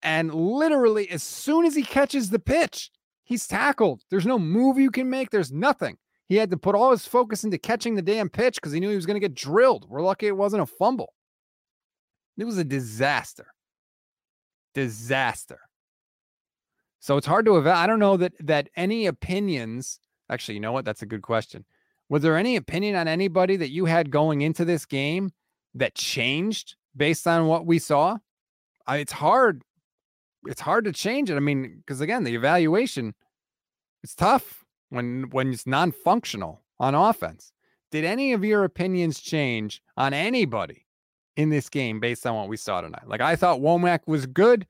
And literally as soon as he catches the pitch, he's tackled. There's no move you can make. There's nothing. He had to put all his focus into catching the damn pitch because he knew he was going to get drilled. We're lucky it wasn't a fumble. It was a disaster. Disaster. So it's hard to evaluate. I don't know that any opinions. Actually, you know what? That's a good question. Was there any opinion on anybody that you had going into this game that changed based on what we saw? It's hard. It's hard to change it. I mean, because again, the evaluation, it's tough when it's non-functional on offense. Did any of your opinions change on anybody in this game based on what we saw tonight? Like, I thought Womack was good.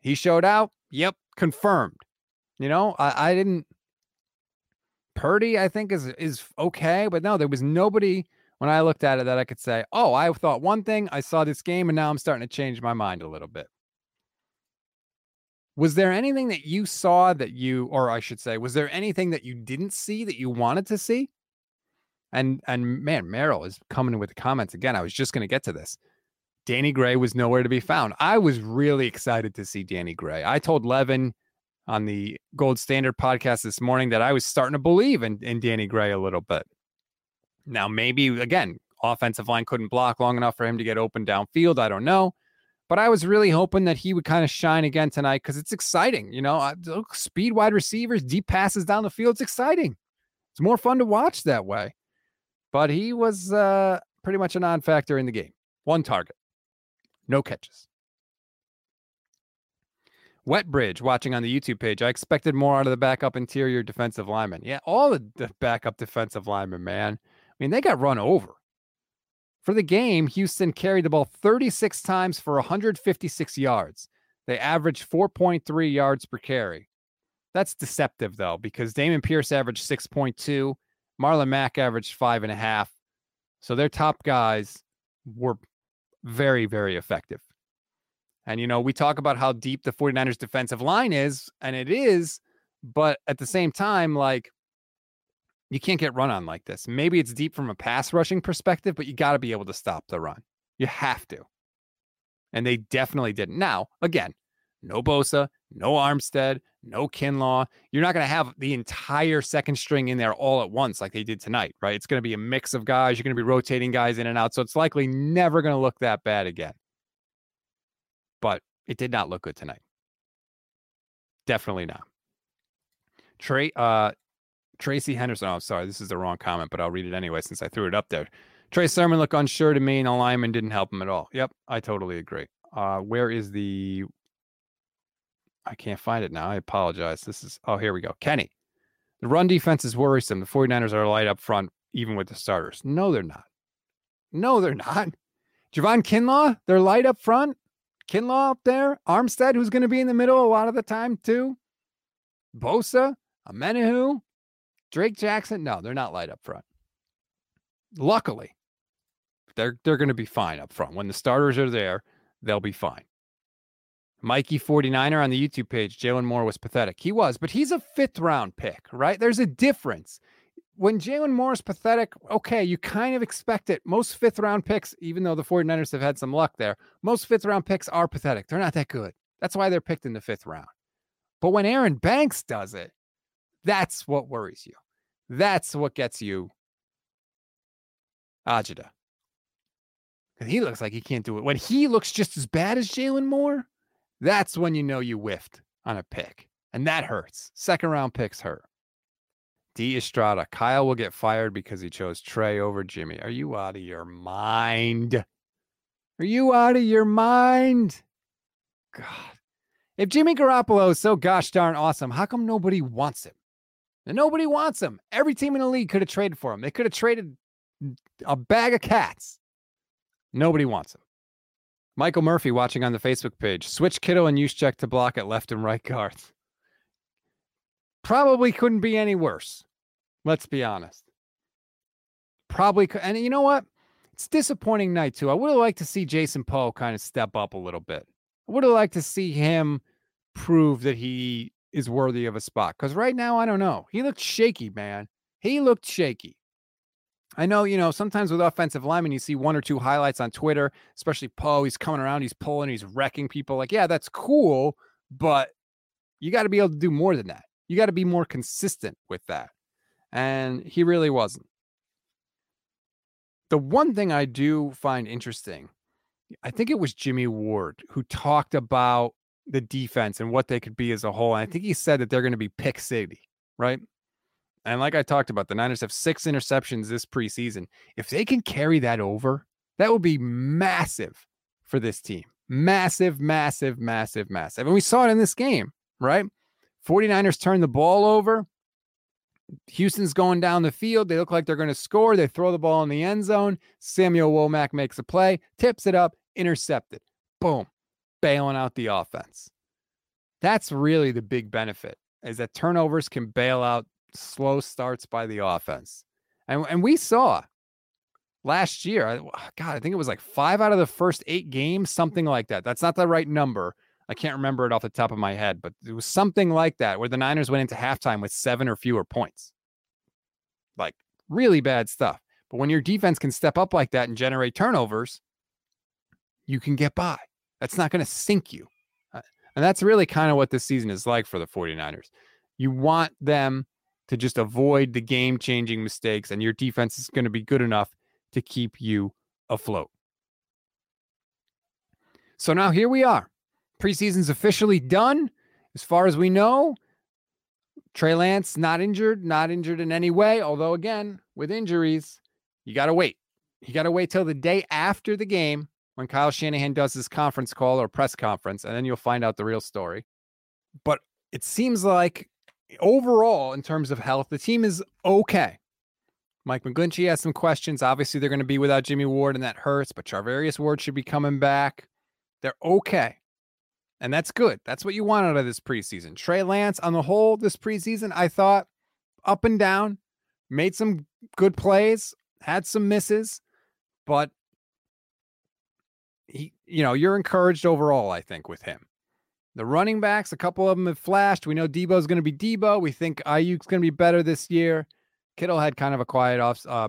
He showed out. Yep. Confirmed. You know, I didn't. Purdy, I think is okay, but no, there was nobody when I looked at it that I could say, oh, I thought one thing, I saw this game, and now I'm starting to change my mind a little bit. Was there anything that you saw that you, or I should say, was there anything that you didn't see that you wanted to see? And man, Merrill is coming with the comments again. I was just going to get to this. Danny Gray was nowhere to be found. I was really excited to see Danny Gray. I told Levin on the Gold Standard podcast this morning that I was starting to believe in Danny Gray a little bit. Now, maybe, again, offensive line couldn't block long enough for him to get open downfield. I don't know. But I was really hoping that he would kind of shine again tonight because it's exciting. You know, speed wide receivers, deep passes down the field. It's exciting. It's more fun to watch that way. But he was pretty much a non-factor in the game. One target. No catches. Wetbridge watching on the YouTube page. I expected more out of the backup interior defensive linemen. Yeah, all the backup defensive linemen, man. I mean, they got run over. For the game, Houston carried the ball 36 times for 156 yards. They averaged 4.3 yards per carry. That's deceptive, though, because Dameon Pierce averaged 6.2 Marlon Mack averaged 5.5. So their top guys were very, very effective. And, you know, we talk about how deep the 49ers defensive line is, and it is, but at the same time, like, you can't get run on like this. Maybe it's deep from a pass rushing perspective, but you got to be able to stop the run. You have to. And they definitely didn't. Now, again, no Bosa, no Armstead, no Kinlaw. You're not going to have the entire second string in there all at once like they did tonight, right? It's going to be a mix of guys. You're going to be rotating guys in and out. So it's likely never going to look that bad again. But it did not look good tonight. Definitely not. Tracy Henderson. Oh, I'm sorry. This is the wrong comment, but I'll read it anyway since I threw it up there. Trey Sermon looked unsure to me, and alignment didn't help him at all. Yep, I totally agree. Where is the... I can't find it now. I apologize. This is... Oh, here we go. Kenny. The run defense is worrisome. The 49ers are light up front, even with the starters. No, they're not. No, they're not. Javon Kinlaw, they're light up front. Kinlaw up there. Armstead, who's going to be in the middle a lot of the time, too. Bosa. Amenahu. Drake Jackson. No, they're not light up front. Luckily, they're going to be fine up front. When the starters are there, they'll be fine. Mikey 49er on the YouTube page, Jaylon Moore was pathetic. He was, but he's a 5th round pick, right? There's a difference. When Jaylon Moore is pathetic, okay, you kind of expect it. Most 5th round picks, even though the 49ers have had some luck there, most 5th round picks are pathetic. They're not that good. That's why they're picked in the 5th round. But when Aaron Banks does it, that's what worries you. That's what gets you Ajita. Because he looks like he can't do it. When he looks just as bad as Jaylon Moore, that's when you know you whiffed on a pick. And that hurts. 2nd round picks hurt. D. Estrada. Kyle will get fired because he chose Trey over Jimmy. Are you out of your mind? Are you out of your mind? God. If Jimmy Garoppolo is so gosh darn awesome, how come nobody wants him? And nobody wants him. Every team in the league could have traded for him. They could have traded a bag of cats. Nobody wants him. Michael Murphy watching on the Facebook page. Switch Kittle and Juszczyk to block at left and right guards. Probably couldn't be any worse. Let's be honest. Probably could. And you know what? It's a disappointing night, too. I would have liked to see Jason Poe kind of step up a little bit. I would have liked to see him prove that he is worthy of a spot. Because right now, I don't know. He looked shaky, man. He looked shaky. I know, you know, sometimes with offensive linemen, you see one or two highlights on Twitter, especially Poe. He's coming around, he's pulling, he's wrecking people. Like, yeah, that's cool, but you got to be able to do more than that. You got to be more consistent with that. And he really wasn't. The one thing I do find interesting, I think it was Jimmie Ward who talked about the defense and what they could be as a whole. And I think he said that they're going to be pick city, right? And like I talked about, the Niners have 6 interceptions this preseason. If they can carry that over, that would be massive for this team. Massive, massive, massive, massive. And we saw it in this game, right? 49ers turn the ball over. Houston's going down the field. They look like they're going to score. They throw the ball in the end zone. Samuel Womack makes a play, tips it up, intercepted. Boom. Bailing out the offense. That's really the big benefit, is that turnovers can bail out slow starts by the offense. And we saw last year, God, I think it was like 5 out of the first 8 games, something like that. That's not the right number. I can't remember it off the top of my head, but it was something like that where the Niners went into halftime with 7 or fewer points. Like, really bad stuff. But when your defense can step up like that and generate turnovers, you can get by. That's not going to sink you. And that's really kind of what this season is like for the 49ers. You want them to just avoid the game-changing mistakes, and your defense is going to be good enough to keep you afloat. So now here we are. Preseason's officially done. As far as we know, Trey Lance not injured in any way, although, again, with injuries, you got to wait. You got to wait till the day after the game when Kyle Shanahan does his conference call or press conference, and then you'll find out the real story. But it seems like overall, in terms of health, the team is okay. Mike McGlinchey has some questions. Obviously, they're going to be without Jimmie Ward, and that hurts, but Tarvarius Ward should be coming back. They're okay. And that's good. That's what you want out of this preseason. Trey Lance, on the whole, this preseason, I thought up and down, made some good plays, had some misses, but he, you know, you're encouraged overall, I think, with him. The running backs, a couple of them have flashed. We know Debo's going to be Debo. We think Ayuk's going to be better this year. Kittle had kind of a quiet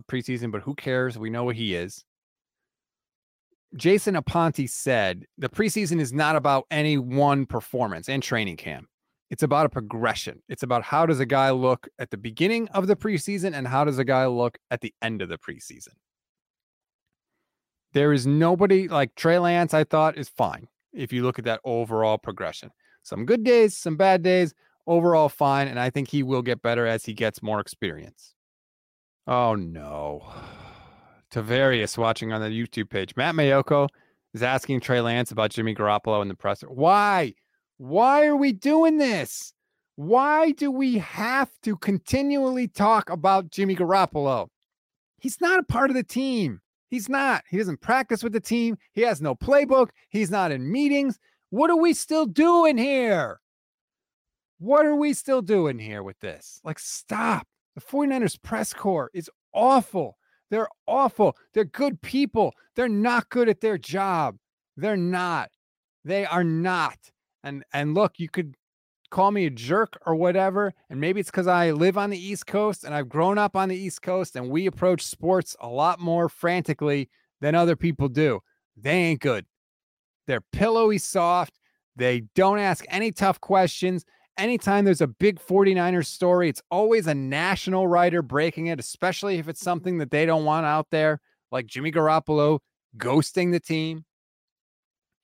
preseason, but who cares? We know what he is. Jason Aponte said, the preseason is not about any one performance and training camp. It's about a progression. It's about how does a guy look at the beginning of the preseason and how does a guy look at the end of the preseason. There is nobody like Trey Lance, I thought, is fine. If you look at that overall progression, some good days, some bad days, overall fine. And I think he will get better as he gets more experience. Oh, no. Tarvarius watching on the YouTube page. Matt Mayoko is asking Trey Lance about Jimmy Garoppolo in the presser. Why? Why are we doing this? Why do we have to continually talk about Jimmy Garoppolo? He's not a part of the team. He's not. He doesn't practice with the team. He has no playbook. He's not in meetings. What are we still doing here? What are we still doing here with this? Like, stop. The 49ers press corps is awful. They're awful. They're good people. They're not good at their job. They're not. They are not. And look, you could call me a jerk or whatever, and maybe it's because I live on the East Coast and I've grown up on the East Coast and we approach sports a lot more frantically than other people do. They ain't good. They're pillowy soft. They don't ask any tough questions. Anytime there's a big 49ers story, it's always a national writer breaking it, especially if it's something that they don't want out there, like Jimmy Garoppolo ghosting the team.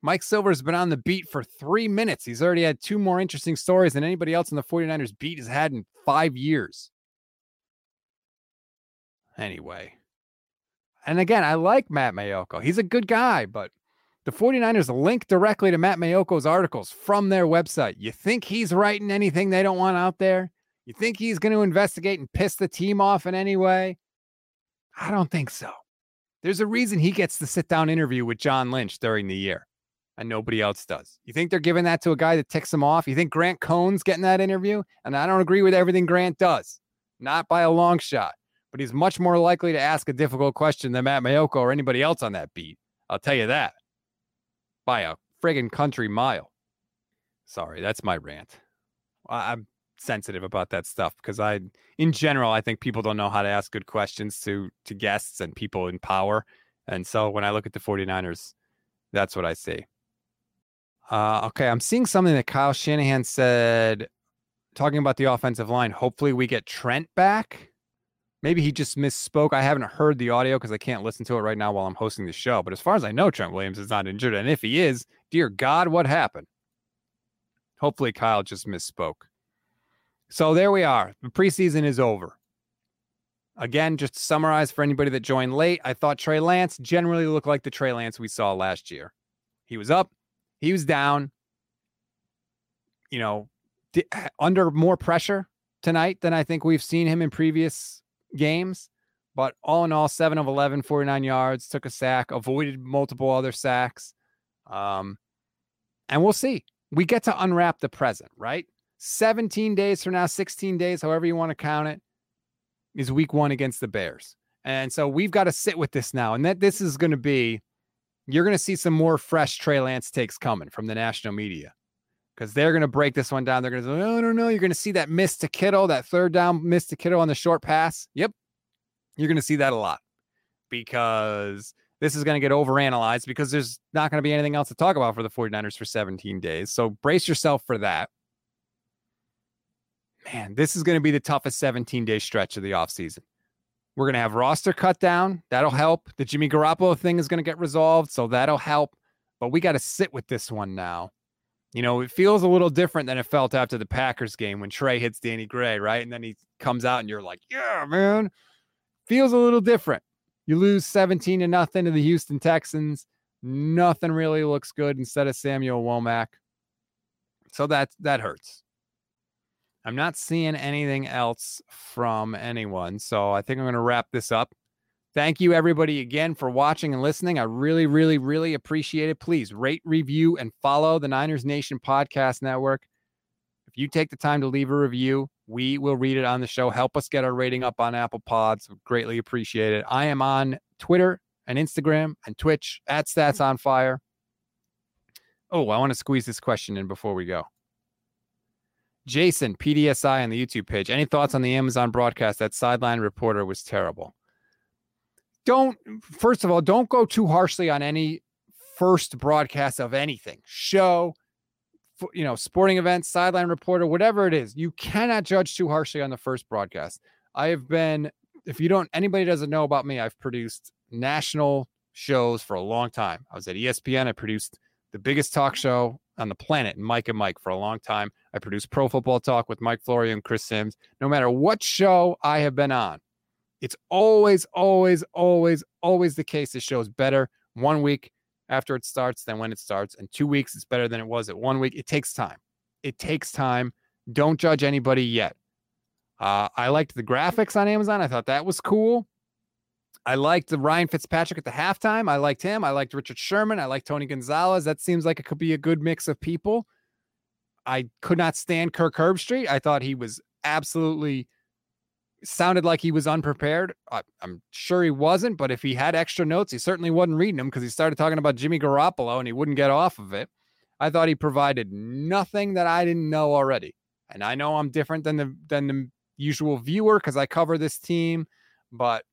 Mike Silver's been on the beat for 3 minutes. He's already had two more interesting stories than anybody else in the 49ers beat has had in 5 years. Anyway. And again, I like Matt Mayoko. He's a good guy, but the 49ers link directly to Matt Mayoko's articles from their website. You think he's writing anything they don't want out there? You think he's going to investigate and piss the team off in any way? I don't think so. There's a reason he gets the sit-down interview with John Lynch during the year. And nobody else does. You think they're giving that to a guy that ticks him off? You think Grant Cohn's getting that interview? And I don't agree with everything Grant does. Not by a long shot. But he's much more likely to ask a difficult question than Matt Mayoko or anybody else on that beat. I'll tell you that. By a friggin' country mile. Sorry, that's my rant. I'm sensitive about that stuff because in general, I think people don't know how to ask good questions to guests and people in power. And so when I look at the 49ers, that's what I see. Okay, I'm seeing something that Kyle Shanahan said, talking about the offensive line. Hopefully we get Trent back. Maybe he just misspoke. I haven't heard the audio because I can't listen to it right now while I'm hosting the show. But as far as I know, Trent Williams is not injured. And if he is, dear God, what happened? Hopefully Kyle just misspoke. So there we are. The preseason is over. Again, just to summarize for anybody that joined late, I thought Trey Lance generally looked like the Trey Lance we saw last year. He was up. He was down, you know, under more pressure tonight than I think we've seen him in previous games. But all in all, 7 of 11, 49 yards, took a sack, avoided multiple other sacks. And we'll see. We get to unwrap the present, right? 17 days from now, 16 days, however you want to count it, is week 1 against the Bears. And so we've got to sit with this now. And that this is going to be, you're going to see some more fresh Trey Lance takes coming from the national media because they're going to break this one down. They're going to say, no. You're going to see that miss to Kittle, that third down miss to Kittle on the short pass. Yep. You're going to see that a lot because this is going to get overanalyzed because there's not going to be anything else to talk about for the 49ers for 17 days. So brace yourself for that. Man, this is going to be the toughest 17-day stretch of the offseason. We're going to have roster cut down. That'll help. The Jimmy Garoppolo thing is going to get resolved, so that'll help. But we got to sit with this one now. You know, it feels a little different than it felt after the Packers game when Trey hits Danny Gray, right? And then he comes out and you're like, yeah, man. Feels a little different. You lose 17-0 to the Houston Texans. Nothing really looks good instead of Samuel Womack. So that hurts. I'm not seeing anything else from anyone, so I think I'm going to wrap this up. Thank you, everybody, again, for watching and listening. I really, really, really appreciate it. Please rate, review, and follow the Niners Nation Podcast Network. If you take the time to leave a review, we will read it on the show. Help us get our rating up on Apple Pods. We greatly appreciate it. I am on Twitter and Instagram and Twitch at Stats on Fire. Oh, I want to squeeze this question in before we go. Jason, PDSI on the YouTube page. Any thoughts on the Amazon broadcast? That sideline reporter was terrible. First of all, don't go too harshly on any first broadcast of anything. Show, you know, sporting events, sideline reporter, whatever it is. You cannot judge too harshly on the first broadcast. I have been, if you don't, anybody doesn't know about me, I've produced national shows for a long time. I was at ESPN. I produced the biggest talk show on the planet, Mike and Mike, for a long time. I produced Pro Football Talk with Mike Florio and Chris Sims. No matter what show I have been on, it's always, always, always, always the case. This show is better 1 week after it starts than when it starts. And 2 weeks is better than it was at 1 week. It takes time. It takes time. Don't judge anybody yet. I liked the graphics on Amazon. I thought that was cool. I liked the Ryan Fitzpatrick at the halftime. I liked him. I liked Richard Sherman. I liked Tony Gonzalez. That seems like it could be a good mix of people. I could not stand Kirk Herbstreit. I thought he was absolutely sounded like he was unprepared. I'm sure he wasn't, but if he had extra notes, he certainly wasn't reading them because he started talking about Jimmy Garoppolo and he wouldn't get off of it. I thought he provided nothing that I didn't know already. And I know I'm different than the usual viewer because I cover this team, but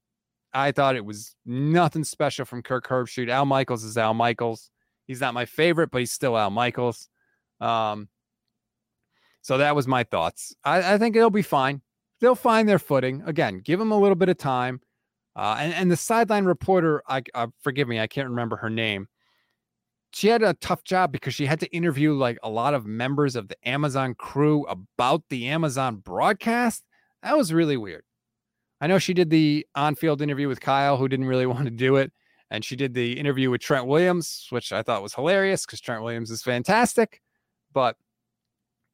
I thought it was nothing special from Kirk Herbstreit. Al Michaels is Al Michaels. He's not my favorite, but he's still Al Michaels. So that was my thoughts. I think it'll be fine. They'll find their footing. Again, give them a little bit of time. And the sideline reporter, forgive me, I can't remember her name. She had a tough job because she had to interview like a lot of members of the Amazon crew about the Amazon broadcast. That was really weird. I know she did the on-field interview with Kyle, who didn't really want to do it. And she did the interview with Trent Williams, which I thought was hilarious because Trent Williams is fantastic. But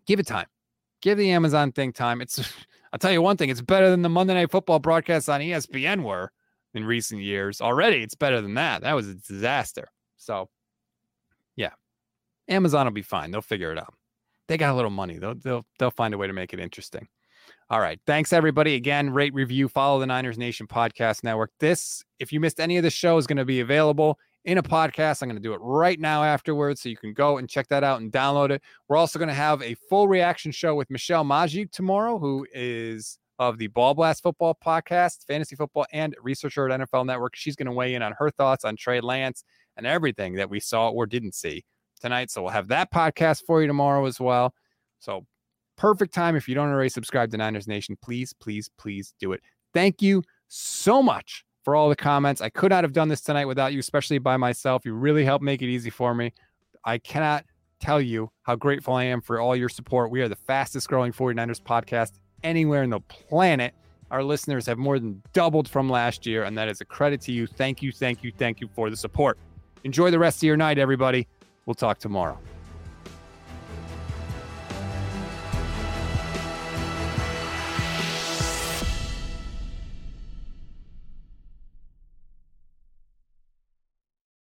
give it time. Give the Amazon thing time. I'll tell you one thing. It's better than the Monday Night Football broadcasts on ESPN were in recent years. Already, it's better than that. That was a disaster. So, yeah. Amazon will be fine. They'll figure it out. They got a little money. They'll find a way to make it interesting. All right. Thanks, everybody. Again, rate, review, follow the Niners Nation Podcast Network. This, if you missed any of the show, is going to be available in a podcast. I'm going to do it right now afterwards, so you can go and check that out and download it. We're also going to have a full reaction show with Michelle Majid tomorrow, who is of the Ball Blast Football Podcast, Fantasy Football, and researcher at NFL Network. She's going to weigh in on her thoughts on Trey Lance and everything that we saw or didn't see tonight. So we'll have that podcast for you tomorrow as well. So perfect time. If you don't already subscribe to Niners Nation, please, please, please do it. Thank you so much for all the comments. I could not have done this tonight without you, especially by myself. You really helped make it easy for me. I cannot tell you how grateful I am for all your support. We are the fastest growing 49ers podcast anywhere in the planet. Our listeners have more than doubled from last year, and that is a credit to you. Thank you, thank you, thank you for the support. Enjoy the rest of your night, everybody. We'll talk tomorrow.